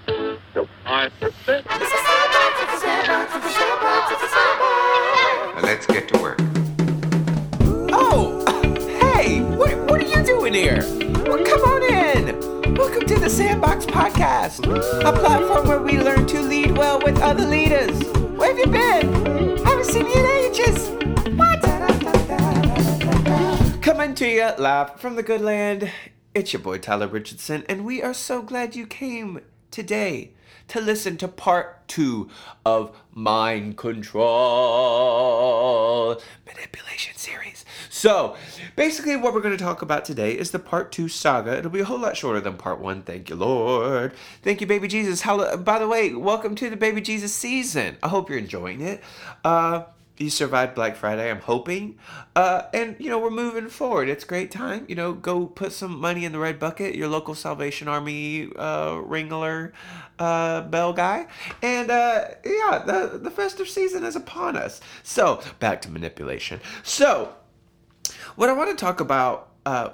Let's get to work. Oh, hey, what are you doing here? Well, come on in. Welcome to the Sandbox Podcast, a platform where we learn to lead well with other leaders. Where have you been? Haven't seen you in ages. What? Coming to you live from the good land. It's your boy Tyler Richardson, and we are so glad you came today to listen to part 2 of Mind Control Manipulation Series. So, basically what we're going to talk about today is the part 2 saga. It'll be a whole lot shorter than part 1, thank you, Lord. Thank you, Baby Jesus. By the way, welcome to the Baby Jesus season. I hope you're enjoying it. You survived Black Friday, I'm hoping. And, you know, we're moving forward. It's a great time. You know, go put some money in the red bucket, your local Salvation Army wrangler bell guy. And, yeah, the festive season is upon us. So, back to manipulation. So, what I want to talk about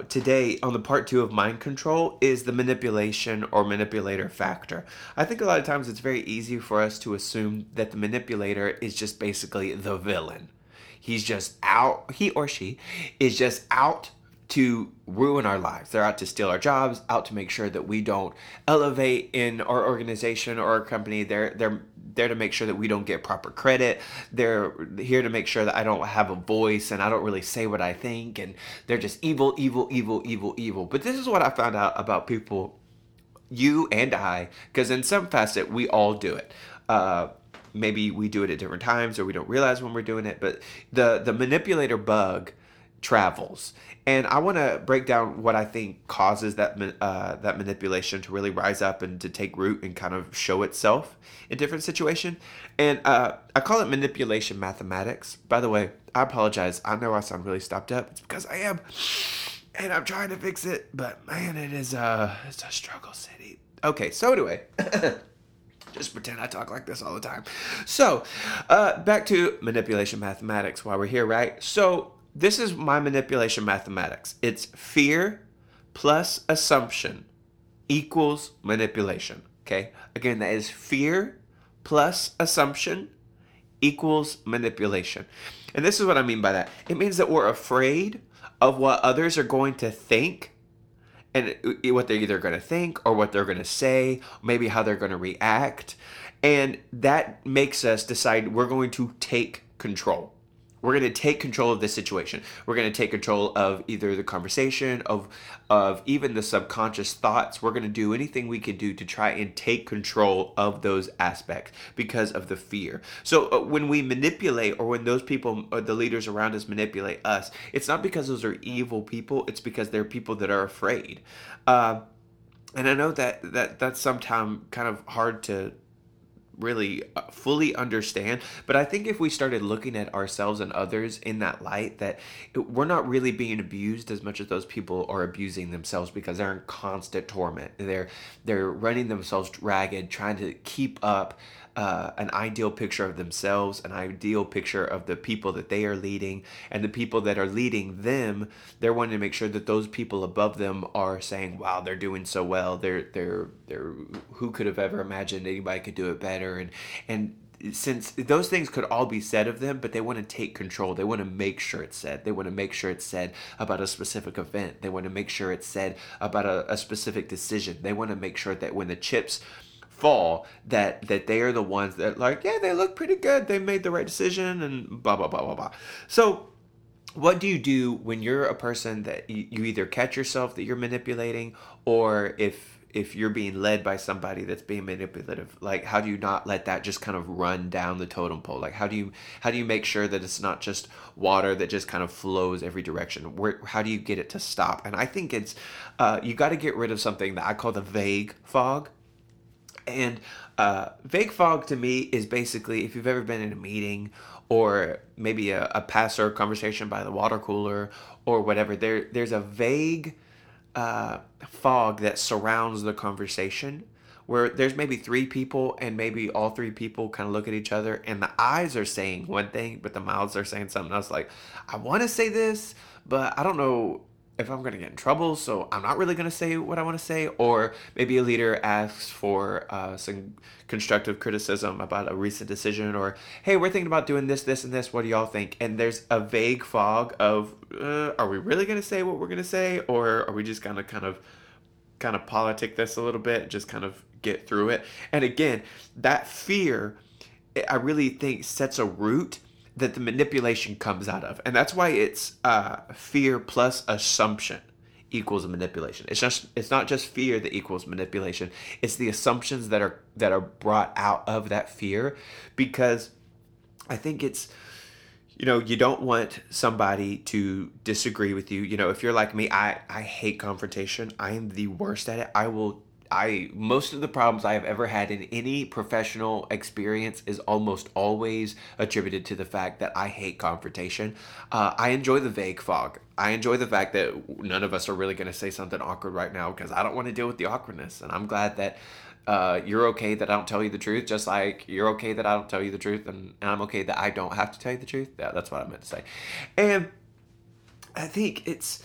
today on the part 2 of Mind Control is the manipulation or manipulator factor. I think a lot of times it's very easy for us to assume that the manipulator is just basically the villain. He's just out, he or she is just out to ruin our lives. They're out to steal our jobs, out to make sure that we don't elevate in our organization or our company. They're there to make sure that we don't get proper credit. They're here to make sure that I don't have a voice and I don't really say what I think. And they're just evil, evil, evil, evil, evil. But this is what I found out about people, you and I, because in some facet, we all do it. Maybe we do it at different times or we don't realize when we're doing it. But the manipulator bug travels. And I want to break down what I think causes that manipulation to really rise up and to take root and kind of show itself in different situations. And I call it manipulation mathematics. By the way, I apologize. I know I sound really stopped up. It's because I am, and I'm trying to fix it. But man, it is it's a struggle city. Okay, so anyway. Just pretend I talk like this all the time. So back to manipulation mathematics while we're here, right? So this is my manipulation mathematics. It's fear plus assumption equals manipulation, okay? Again, that is fear plus assumption equals manipulation. And this is what I mean by that. It means that we're afraid of what others are going to think and what they're either going to think or what they're going to say, maybe how they're going to react. And that makes us decide we're going to take control. We're going to take control of this situation. We're going to take control of either the conversation, of even the subconscious thoughts. We're going to do anything we can do to try and take control of those aspects because of the fear. So when we manipulate or when those people, or the leaders around us manipulate us, it's not because those are evil people. It's because they're people that are afraid. And I know that's sometimes kind of hard to really fully understand. But I think if we started looking at ourselves and others in that light, that we're not really being abused as much as those people are abusing themselves because they're in constant torment. They're running themselves ragged, trying to keep up an ideal picture of themselves, an ideal picture of the people that they are leading, and the people that are leading them, they're wanting to make sure that those people above them are saying, wow, they're doing so well. They're who could have ever imagined anybody could do it better? And since those things could all be said of them, but they want to take control. They want to make sure it's said. They want to make sure it's said about a specific event. They want to make sure it's said about a specific decision. They want to make sure that when the chips fall, that they are the ones that like, yeah, they look pretty good. They made the right decision and blah, blah, blah, blah, blah. So what do you do when you're a person that you either catch yourself that you're manipulating, or if you're being led by somebody that's being manipulative? Like, how do you not let that just kind of run down the totem pole? Like, how do you make sure that it's not just water that just kind of flows every direction? How do you get it to stop? And I think it's, you got to get rid of something that I call the vague fog. And vague fog to me is basically, if you've ever been in a meeting or maybe a passer conversation by the water cooler or whatever, there's a vague fog that surrounds the conversation where there's maybe 3 people and maybe all 3 people kind of look at each other and the eyes are saying one thing, but the mouths are saying something else. Like, I want to say this, but I don't know if I'm going to get in trouble, so I'm not really going to say what I want to say. Or maybe a leader asks for some constructive criticism about a recent decision, or, hey, we're thinking about doing this, this, and this. What do y'all think? And there's a vague fog of, are we really going to say what we're going to say? Or are we just going to kind of politic this a little bit, just kind of get through it? And again, that fear, I really think, sets a root that the manipulation comes out of. And that's why it's fear plus assumption equals manipulation. It's not just fear that equals manipulation. It's the assumptions that are brought out of that fear, because I think it's, you don't want somebody to disagree with you. If you're like me, I hate confrontation. I am the worst at it. Most of the problems I have ever had in any professional experience is almost always attributed to the fact that I hate confrontation. I enjoy the vague fog. I enjoy the fact that none of us are really going to say something awkward right now, because I don't want to deal with the awkwardness. And I'm glad that you're okay that I don't tell you the truth, just like you're okay that I don't tell you the truth, and I'm okay that I don't have to tell you the truth. Yeah, that's what I meant to say. And I think it's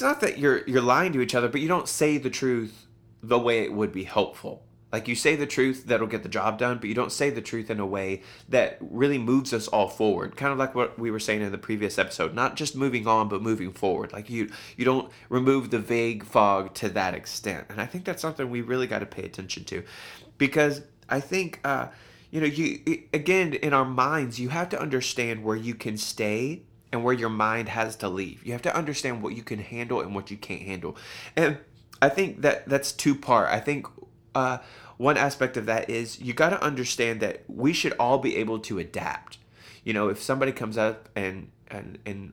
not that you're lying to each other, but you don't say the truth the way it would be helpful. Like, you say the truth that'll get the job done, but you don't say the truth in a way that really moves us all forward. Kind of like what we were saying in the previous episode, not just moving on, but moving forward. Like, you don't remove the vague fog to that extent. And I think that's something we really got to pay attention to, because I think, again, in our minds, you have to understand where you can stay and where your mind has to leave. You have to understand what you can handle and what you can't handle. And I think that's two-part. I think one aspect of that is you got to understand that we should all be able to adapt. If somebody comes up and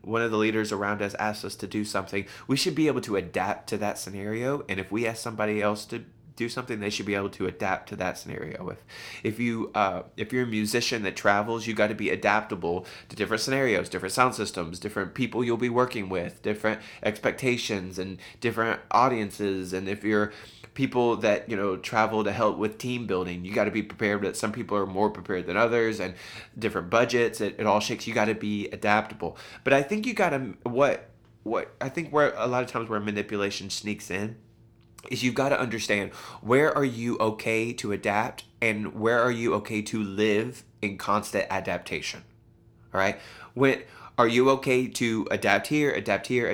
one of the leaders around us asks us to do something, we should be able to adapt to that scenario. And if we ask somebody else to do something, they should be able to adapt to that scenario. If you're a musician that travels, you got to be adaptable to different scenarios, different sound systems, different people you'll be working with, different expectations and different audiences. And if you're people that travel to help with team building, you got to be prepared that some people are more prepared than others, and different budgets. It all shakes. You got to be adaptable. But I think you got to what I think where a lot of times where manipulation sneaks in is you've got to understand, where are you okay to adapt and where are you okay to live in constant adaptation? All right? Are you okay to adapt here,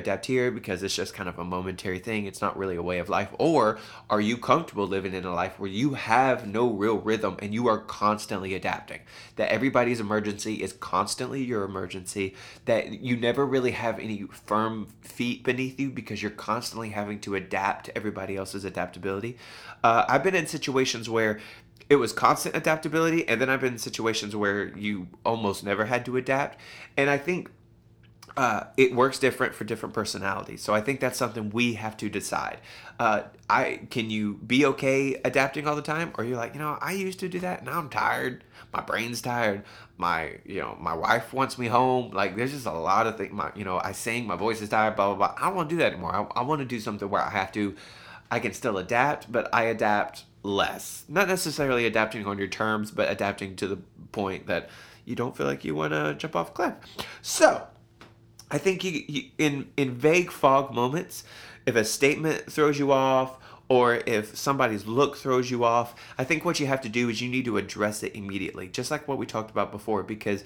because it's just kind of a momentary thing? It's not really a way of life. Or are you comfortable living in a life where you have no real rhythm and you are constantly adapting? That everybody's emergency is constantly your emergency, that you never really have any firm feet beneath you because you're constantly having to adapt to everybody else's adaptability. I've been in situations where it was constant adaptability, and then I've been in situations where you almost never had to adapt. And I think it works different for different personalities. So I think that's something we have to decide. Can you be okay adapting all the time? Or you're like, I used to do that, and now I'm tired. My brain's tired. My wife wants me home. Like, there's just a lot of things. I sing, my voice is tired, blah, blah, blah. I don't want to do that anymore. I want to do something where I can still adapt, but I adapt less. Not necessarily adapting on your terms, but adapting to the point that you don't feel like you want to jump off a cliff. So I think you in vague fog moments, if a statement throws you off, or if somebody's look throws you off, I think what you have to do is you need to address it immediately, just like what we talked about before, because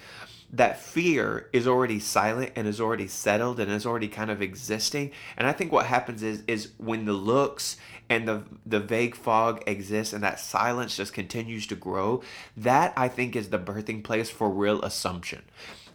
that fear is already silent and is already settled and is already kind of existing. And I think what happens is when the looks and the vague fog exists and that silence just continues to grow, that I think is the birthing place for real assumption.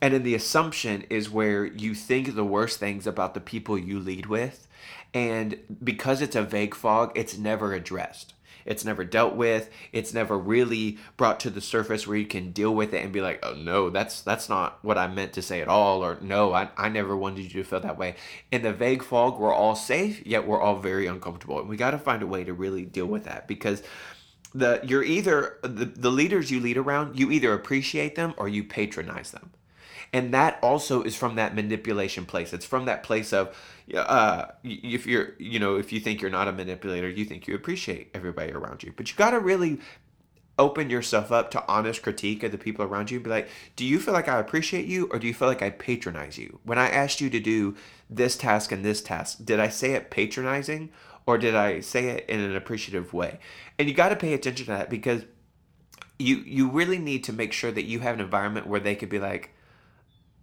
And in the assumption is where you think the worst things about the people you lead with. And because it's a vague fog, it's never addressed. It's never dealt with. It's never really brought to the surface where you can deal with it and be like, oh, no, that's not what I meant to say at all. Or no, I never wanted you to feel that way. In the vague fog, we're all safe, yet we're all very uncomfortable. And we got to find a way to really deal with that, because you're either the leaders you lead around, you either appreciate them or you patronize them. And that also is from that manipulation place. It's from that place of, if you think you're not a manipulator, you think you appreciate everybody around you. But you got to really open yourself up to honest critique of the people around you and be like, do you feel like I appreciate you or do you feel like I patronize you? When I asked you to do this task and this task, did I say it patronizing or did I say it in an appreciative way? And you got to pay attention to that, because you really need to make sure that you have an environment where they could be like,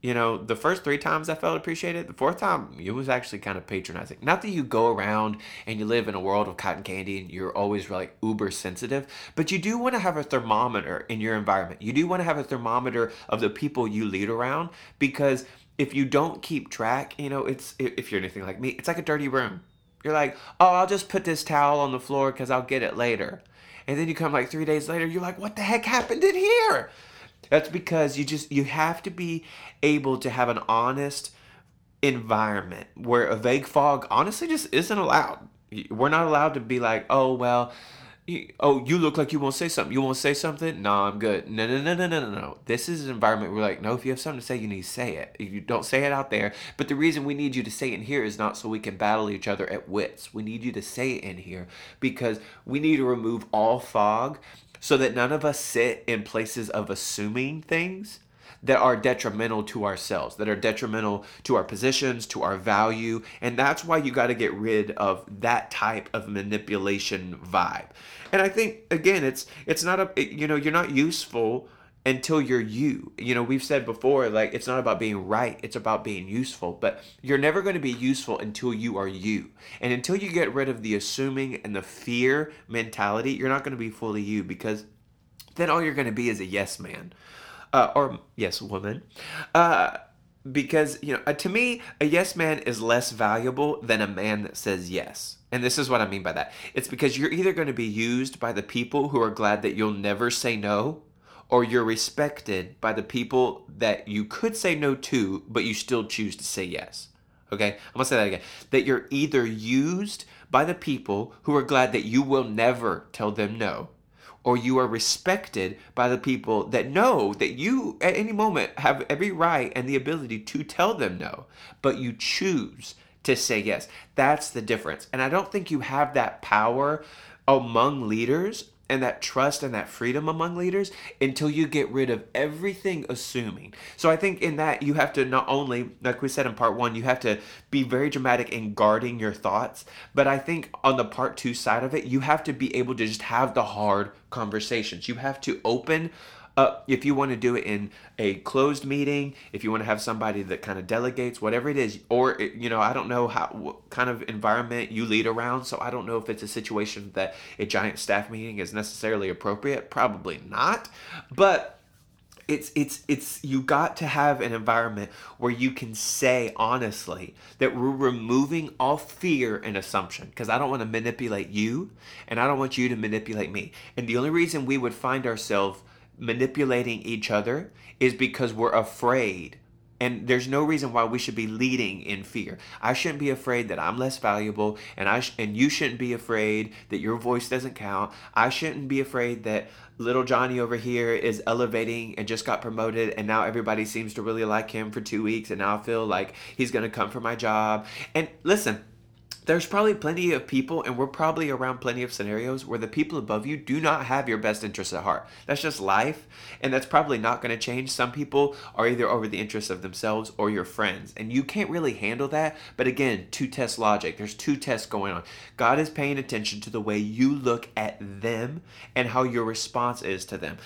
you know, the first 3 times I felt appreciated. The 4th time, it was actually kind of patronizing. Not that you go around and you live in a world of cotton candy and you're always like uber sensitive, but you do want to have a thermometer in your environment. You do want to have a thermometer of the people you lead around, because if you don't keep track, you know, it's, if you're anything like me, it's like a dirty room. You're like, oh, I'll just put this towel on the floor because I'll get it later. And then you come like 3 days later, you're like, what the heck happened in here? That's because you have to be able to have an honest environment where a vague fog honestly just isn't allowed. We're not allowed to be like, oh, well, you look like you won't say something. You won't say something? No, I'm good. No. This is an environment where we're like, no, if you have something to say, you need to say it. You don't say it out there. But the reason we need you to say it in here is not so we can battle each other at wits. We need you to say it in here because we need to remove all fog, so that none of us sit in places of assuming things that are detrimental to ourselves, that are detrimental to our positions, to our value. And that's why you got to get rid of that type of manipulation vibe. And I think, again, it's not you're not useful until you're you. You know, we've said before, like, it's not about being right, it's about being useful. But you're never going to be useful until you are you. And until you get rid of the assuming and the fear mentality, you're not going to be fully you, because then all you're going to be is a yes man or yes woman. Because, you know, to me, a yes man is less valuable than a man that says yes. And this is what I mean by that. It's because you're either going to be used by the people who are glad that you'll never say no, or you're respected by the people that you could say no to, but you still choose to say yes. Okay? I'm going to say that again. That you're either used by the people who are glad that you will never tell them no, or you are respected by the people that know that you at any moment have every right and the ability to tell them no, but you choose to say yes. That's the difference. And I don't think you have that power among leaders and that trust and that freedom among leaders until you get rid of everything assuming. So I think in that you have to not only, like we said in part 1, you have to be very dramatic in guarding your thoughts, but I think on the part 2 side of it, you have to be able to just have the hard conversations. You have to open up, if you want to do it in a closed meeting, if you want to have somebody that kind of delegates, whatever it is, or, you know, I don't know what kind of environment you lead around, so I don't know if it's a situation that a giant staff meeting is necessarily appropriate. Probably not, but it's you got to have an environment where you can say honestly that we're removing all fear and assumption, because I don't want to manipulate you and I don't want you to manipulate me. And the only reason we would find ourselves manipulating each other is because we're afraid, and there's no reason why we should be leading in fear. I shouldn't be afraid that I'm less valuable, and you shouldn't be afraid that your voice doesn't count. I shouldn't be afraid that little Johnny over here is elevating and just got promoted, and now everybody seems to really like him for 2 weeks, and now I feel like he's going to come for my job. And listen, there's probably plenty of people, and we're probably around plenty of scenarios where the people above you do not have your best interests at heart. That's just life, and that's probably not going to change. Some people are either over the interests of themselves or your friends, and you can't really handle that. But again, 2-test logic. There's 2 tests going on. God is paying attention to the way you look at them and how your response is to them.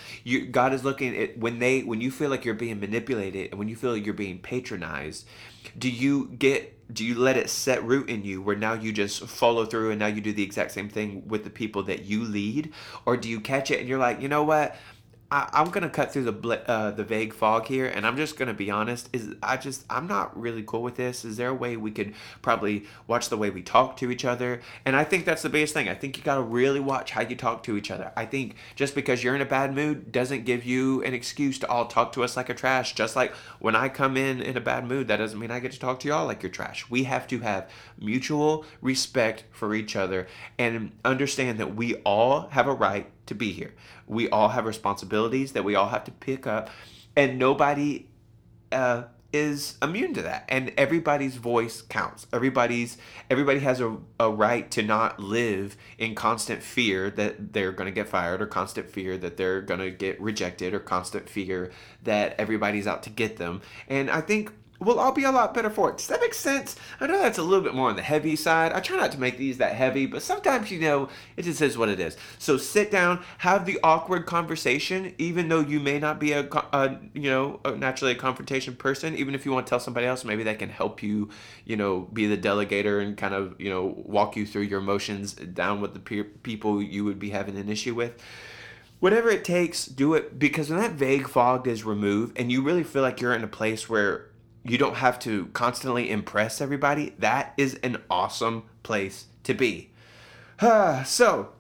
God is looking at when you feel like you're being manipulated and when you feel like you're being patronized. Do you let it set root in you where now you just follow through and now you do the exact same thing with the people that you lead? Or do you catch it and you're like, you know what? I'm going to cut through the vague fog here, and I'm just going to be honest. I'm not really cool with this. Is there a way we could probably watch the way we talk to each other? And I think that's the biggest thing. I think you got to really watch how you talk to each other. I think just because you're in a bad mood doesn't give you an excuse to all talk to us like a trash. Just like when I come in a bad mood, that doesn't mean I get to talk to y'all like you're trash. We have to have mutual respect for each other and understand that we all have a right to be here. We all have responsibilities that we all have to pick up, and nobody is immune to that, and everybody's voice counts. Everybody has a right to not live in constant fear that they're going to get fired, or constant fear that they're going to get rejected, or constant fear that everybody's out to get them. And I think we'll all be a lot better for it. Does that make sense? I know that's a little bit more on the heavy side. I try not to make these that heavy, but sometimes, it just is what it is. So sit down, have the awkward conversation, even though you may not be naturally a confrontation person. Even if you want to tell somebody else, maybe that can help you, be the delegator and kind of, walk you through your emotions down with the people you would be having an issue with. Whatever it takes, do it, because when that vague fog is removed and you really feel like you're in a place where you don't have to constantly impress everybody, that is an awesome place to be. So,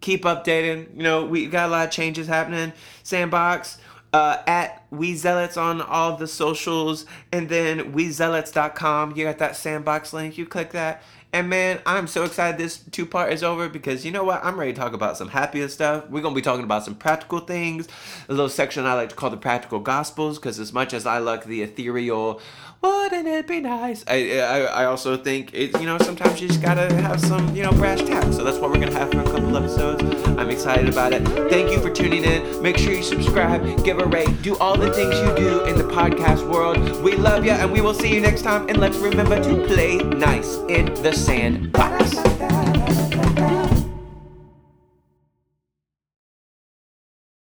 keep updating. We've got a lot of changes happening. Sandbox, at WeZealots on all the socials, and then WeZealots.com. You got that Sandbox link. You click that. And man, I'm so excited this two-part is over, because you know what? I'm ready to talk about some happier stuff. We're going to be talking about some practical things, a little section I like to call the Practical Gospels, because as much as I like the ethereal, wouldn't it be nice? I also think, sometimes you just got to have some, brash tact. So that's what we're going to have for a couple episodes. I'm excited about it. Thank you for tuning in. Make sure you subscribe, give a rate, do all the things you do in the podcast world. We love you, and we will see you next time. And let's remember to play nice in the Sandbox.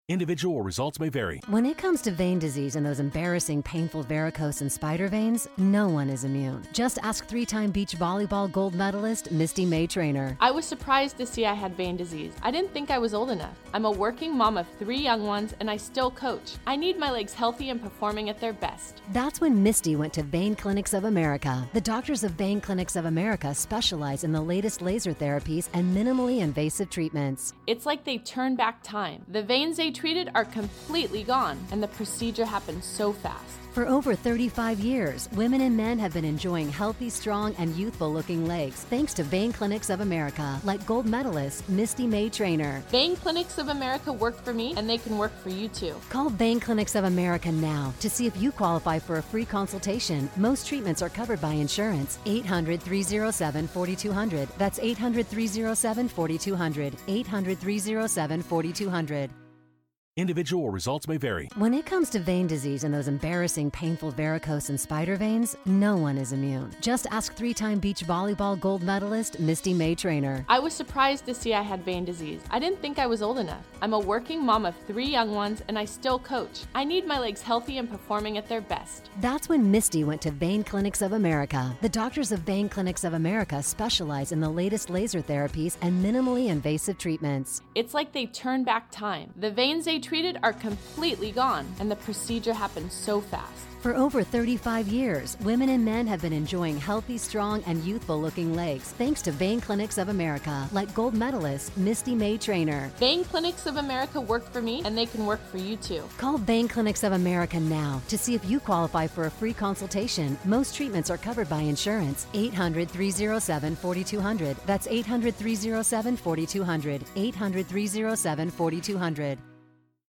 Individual results may vary. When it comes to vein disease and those embarrassing, painful varicose and spider veins, no one is immune. Just ask three-time beach volleyball gold medalist Misty May-Treanor. I was surprised to see I had vein disease. I didn't think I was old enough. I'm a working mom of 3 young ones, and I still coach. I need my legs healthy and performing at their best. That's when Misty went to Vein Clinics of America. The doctors of Vein Clinics of America specialize in the latest laser therapies and minimally invasive treatments. It's like they turn back time. The veins they treated are completely gone, and the procedure happened so fast. For over 35 years, women and men have been enjoying healthy, strong, and youthful-looking legs thanks to Vein Clinics of America, like gold medalist Misty May-Treanor. Vein Clinics of America worked for me, and they can work for you too. Call Vein Clinics of America now to see if you qualify for a free consultation. Most treatments are covered by insurance. 800-307-4200. That's 800-307-4200. 800-307-4200. Individual results may vary. When it comes to vein disease and those embarrassing, painful varicose and spider veins, no one is immune. Just ask three-time beach volleyball gold medalist Misty May-Treanor. I was surprised to see I had vein disease. I didn't think I was old enough. I'm a working mom of 3 young ones, and I still coach. I need my legs healthy and performing at their best. That's when Misty went to Vein Clinics of America. The doctors of Vein Clinics of America specialize in the latest laser therapies and minimally invasive treatments. It's like they turn back time. The veins they treated are completely gone, and the procedure happened so fast. For over 35 years, women and men have been enjoying healthy, strong, and youthful-looking legs thanks to Vein Clinics of America, like gold medalist Misty May-Treanor. Vein Clinics of America worked for me, and they can work for you too. Call Vein Clinics of America now to see if you qualify for a free consultation. Most treatments are covered by insurance. 800-307-4200. That's 800-307-4200. 800-307-4200.